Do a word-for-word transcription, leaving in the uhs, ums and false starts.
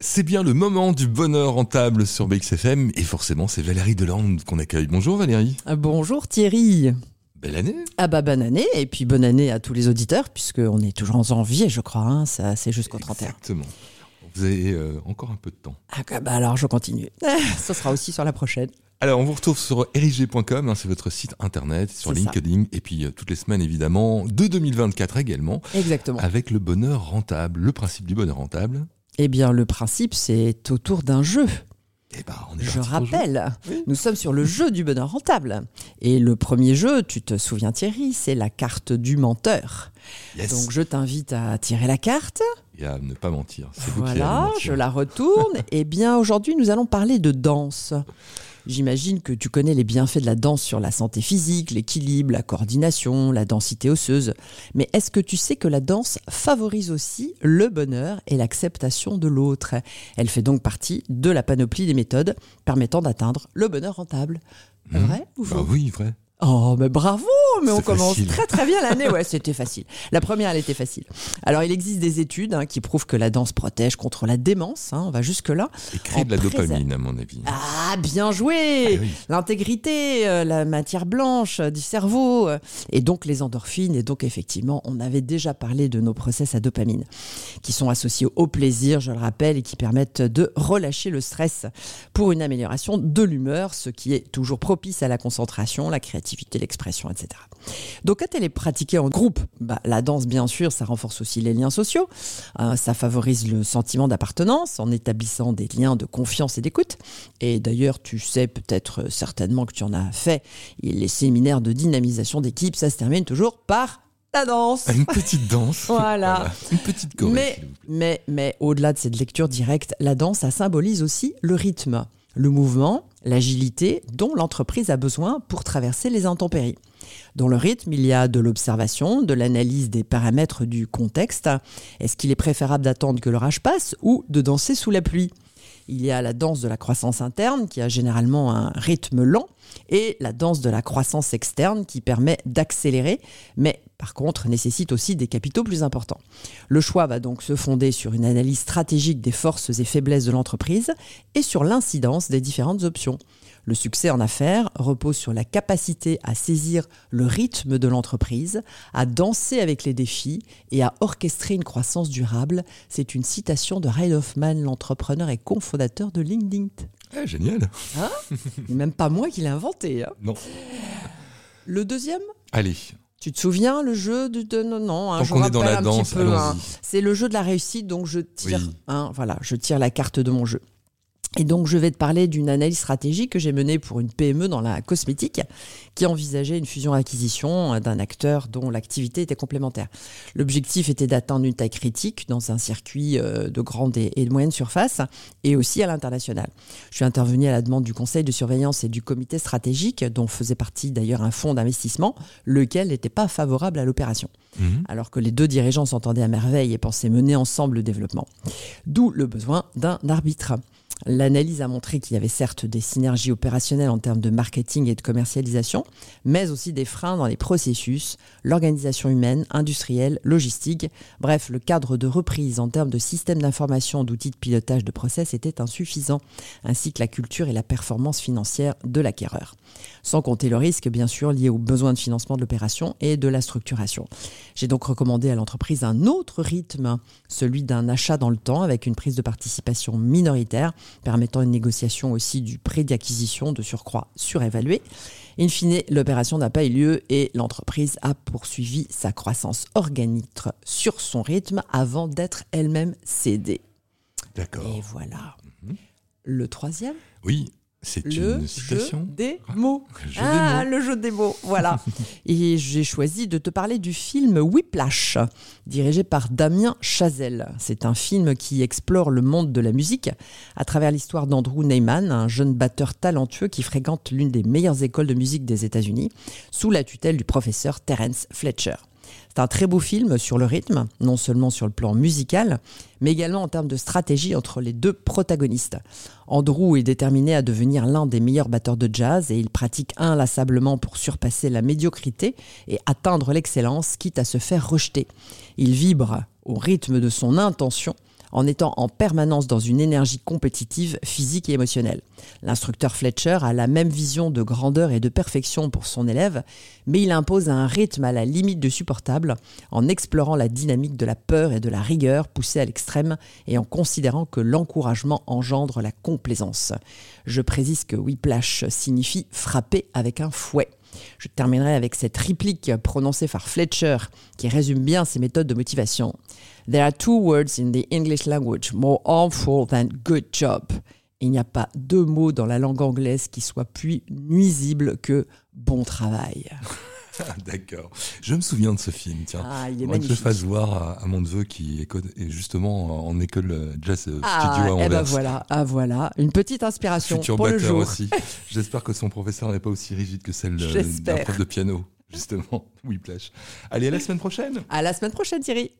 C'est bien le moment du bonheur rentable sur B X F M et forcément c'est Valérie Delande qu'on accueille. Bonjour Valérie. Bonjour Thierry. Belle année. Ah bah bonne année et puis bonne année à tous les auditeurs puisqu'on est toujours en janvier je crois, hein, ça, c'est jusqu'au trente et un. Exactement. Vous avez euh, encore un peu de temps. Ah bah alors je continue, ça sera aussi sur la prochaine. Alors, on vous retrouve sur erig point com, hein, c'est votre site internet, sur c'est LinkedIn, ça. Et puis euh, toutes les semaines, évidemment, de deux mille vingt-quatre également. Exactement. Avec le bonheur rentable. Le principe du bonheur rentable ? Eh bien, le principe, c'est autour d'un jeu. Eh ben, on est Je rappelle, oui. Nous sommes sur le jeu du bonheur rentable. Et le premier jeu, tu te souviens Thierry, c'est la carte du menteur. Yes. Donc, je t'invite à tirer la carte. Et à ne pas mentir. C'est voilà, vous qui allez mentir. Je la retourne. Eh bien, aujourd'hui, nous allons parler de danse. J'imagine que tu connais les bienfaits de la danse sur la santé physique, l'équilibre, la coordination, la densité osseuse. Mais est-ce que tu sais que la danse favorise aussi le bonheur et l'acceptation de l'autre ? Elle fait donc partie de la panoplie des méthodes permettant d'atteindre le bonheur rentable. Mmh. Vrai ou faux ? Bah oui, vrai. Oh, mais bravo, mais c'est on commence facile. Très très bien l'année. Ouais, c'était facile. La première, elle était facile. Alors, il existe des études hein, qui prouvent que la danse protège contre la démence. Hein, on va jusque-là. Et crée de la préserve... dopamine, à mon avis. Ah, bien joué ah, oui. L'intégrité, euh, la matière blanche euh, du cerveau, euh, et donc les endorphines. Et donc, effectivement, on avait déjà parlé de nos process à dopamine qui sont associés au plaisir, je le rappelle, et qui permettent de relâcher le stress pour une amélioration de l'humeur, ce qui est toujours propice à la concentration, la créativité, l'expression, et cetera. Donc, quand elle est pratiquée en groupe, bah, la danse, bien sûr, ça renforce aussi les liens sociaux, euh, ça favorise le sentiment d'appartenance en établissant des liens de confiance et d'écoute. Et d'ailleurs, tu sais peut-être euh, certainement que tu en as fait les séminaires de dynamisation d'équipe, ça se termine toujours par la danse. Une petite danse. Voilà. Voilà. Une petite choré. Mais, mais, mais au-delà de cette lecture directe, la danse, ça symbolise aussi le rythme, le mouvement, l'agilité dont l'entreprise a besoin pour traverser les intempéries. Dans le rythme, il y a de l'observation, de l'analyse des paramètres du contexte. Est-ce qu'il est préférable d'attendre que l'orage passe ou de danser sous la pluie ? Il y a la danse de la croissance interne qui a généralement un rythme lent et la danse de la croissance externe qui permet d'accélérer, mais par contre nécessite aussi des capitaux plus importants. Le choix va donc se fonder sur une analyse stratégique des forces et faiblesses de l'entreprise et sur l'incidence des différentes options. Le succès en affaires repose sur la capacité à saisir le rythme de l'entreprise, à danser avec les défis et à orchestrer une croissance durable. C'est une citation de Reid Hoffman, l'entrepreneur et cofondateur de LinkedIn. Ah, génial hein. Même pas moi qui l'ai inventé. Hein. Non. Le deuxième ? Allez. Tu te souviens le jeu de, de non non hein, je rappelle dans la un danse, petit peu hein, c'est le jeu de la réussite donc je tire oui. hein, voilà je tire la carte de mon jeu et donc je vais te parler d'une analyse stratégique que j'ai menée pour une P M E dans la cosmétique qui envisageait une fusion-acquisition d'un acteur dont l'activité était complémentaire. L'objectif était d'atteindre une taille critique dans un circuit de grande et de moyenne surface et aussi à l'international. Je suis intervenue à la demande du conseil de surveillance et du comité stratégique dont faisait partie d'ailleurs un fonds d'investissement lequel n'était pas favorable à l'opération. Mmh. Alors que les deux dirigeants s'entendaient à merveille et pensaient mener ensemble le développement. D'où le besoin d'un arbitre. L'analyse a montré qu'il y avait certes des synergies opérationnelles en termes de marketing et de commercialisation, mais aussi des freins dans les processus, l'organisation humaine, industrielle, logistique. Bref, le cadre de reprise en termes de système d'information, d'outils de pilotage de process était insuffisant, ainsi que la culture et la performance financière de l'acquéreur. Sans compter le risque, bien sûr, lié aux besoins de financement de l'opération et de la structuration. J'ai donc recommandé à l'entreprise un autre rythme, celui d'un achat dans le temps avec une prise de participation minoritaire, permettant une négociation aussi du prêt d'acquisition de surcroît surévalué. In fine, l'opération n'a pas eu lieu et l'entreprise a poursuivi sa croissance organique sur son rythme avant d'être elle-même cédée. D'accord. Et voilà. Mmh. Le troisième ? Oui. C'est le une citation. Jeu des mots. Le jeu ah, des mots. Le jeu des mots, voilà. Et j'ai choisi de te parler du film Whiplash, dirigé par Damien Chazelle. C'est un film qui explore le monde de la musique à travers l'histoire d'Andrew Neiman, un jeune batteur talentueux qui fréquente l'une des meilleures écoles de musique des États-Unis, sous la tutelle du professeur Terrence Fletcher. C'est un très beau film sur le rythme, non seulement sur le plan musical, mais également en termes de stratégie entre les deux protagonistes. Andrew est déterminé à devenir l'un des meilleurs batteurs de jazz et il pratique inlassablement pour surpasser la médiocrité et atteindre l'excellence, quitte à se faire rejeter. Il vibre au rythme de son intention, en étant en permanence dans une énergie compétitive, physique et émotionnelle. L'instructeur Fletcher a la même vision de grandeur et de perfection pour son élève, mais il impose un rythme à la limite du supportable en explorant la dynamique de la peur et de la rigueur poussée à l'extrême et en considérant que l'encouragement engendre la complaisance. Je précise que Whiplash signifie « frapper avec un fouet ». Je terminerai avec cette réplique prononcée par Fletcher qui résume bien ses méthodes de motivation. « There are two words in the English language more harmful than good job ». Il n'y a pas deux mots dans la langue anglaise qui soient plus nuisibles que « bon travail ». D'accord. Je me souviens de ce film, tiens. Ah, il est magnifique. Que je le fasse voir à, à mon neveu qui est justement en école jazz ah, studio à Anvers. Ah, eh ben voilà, ah voilà, une petite inspiration Futur pour le jour. Aussi. J'espère que son professeur n'est pas aussi rigide que celle J'espère. d'un prof de piano, justement, Whiplash. Allez, à la semaine prochaine. À la semaine prochaine, Thierry.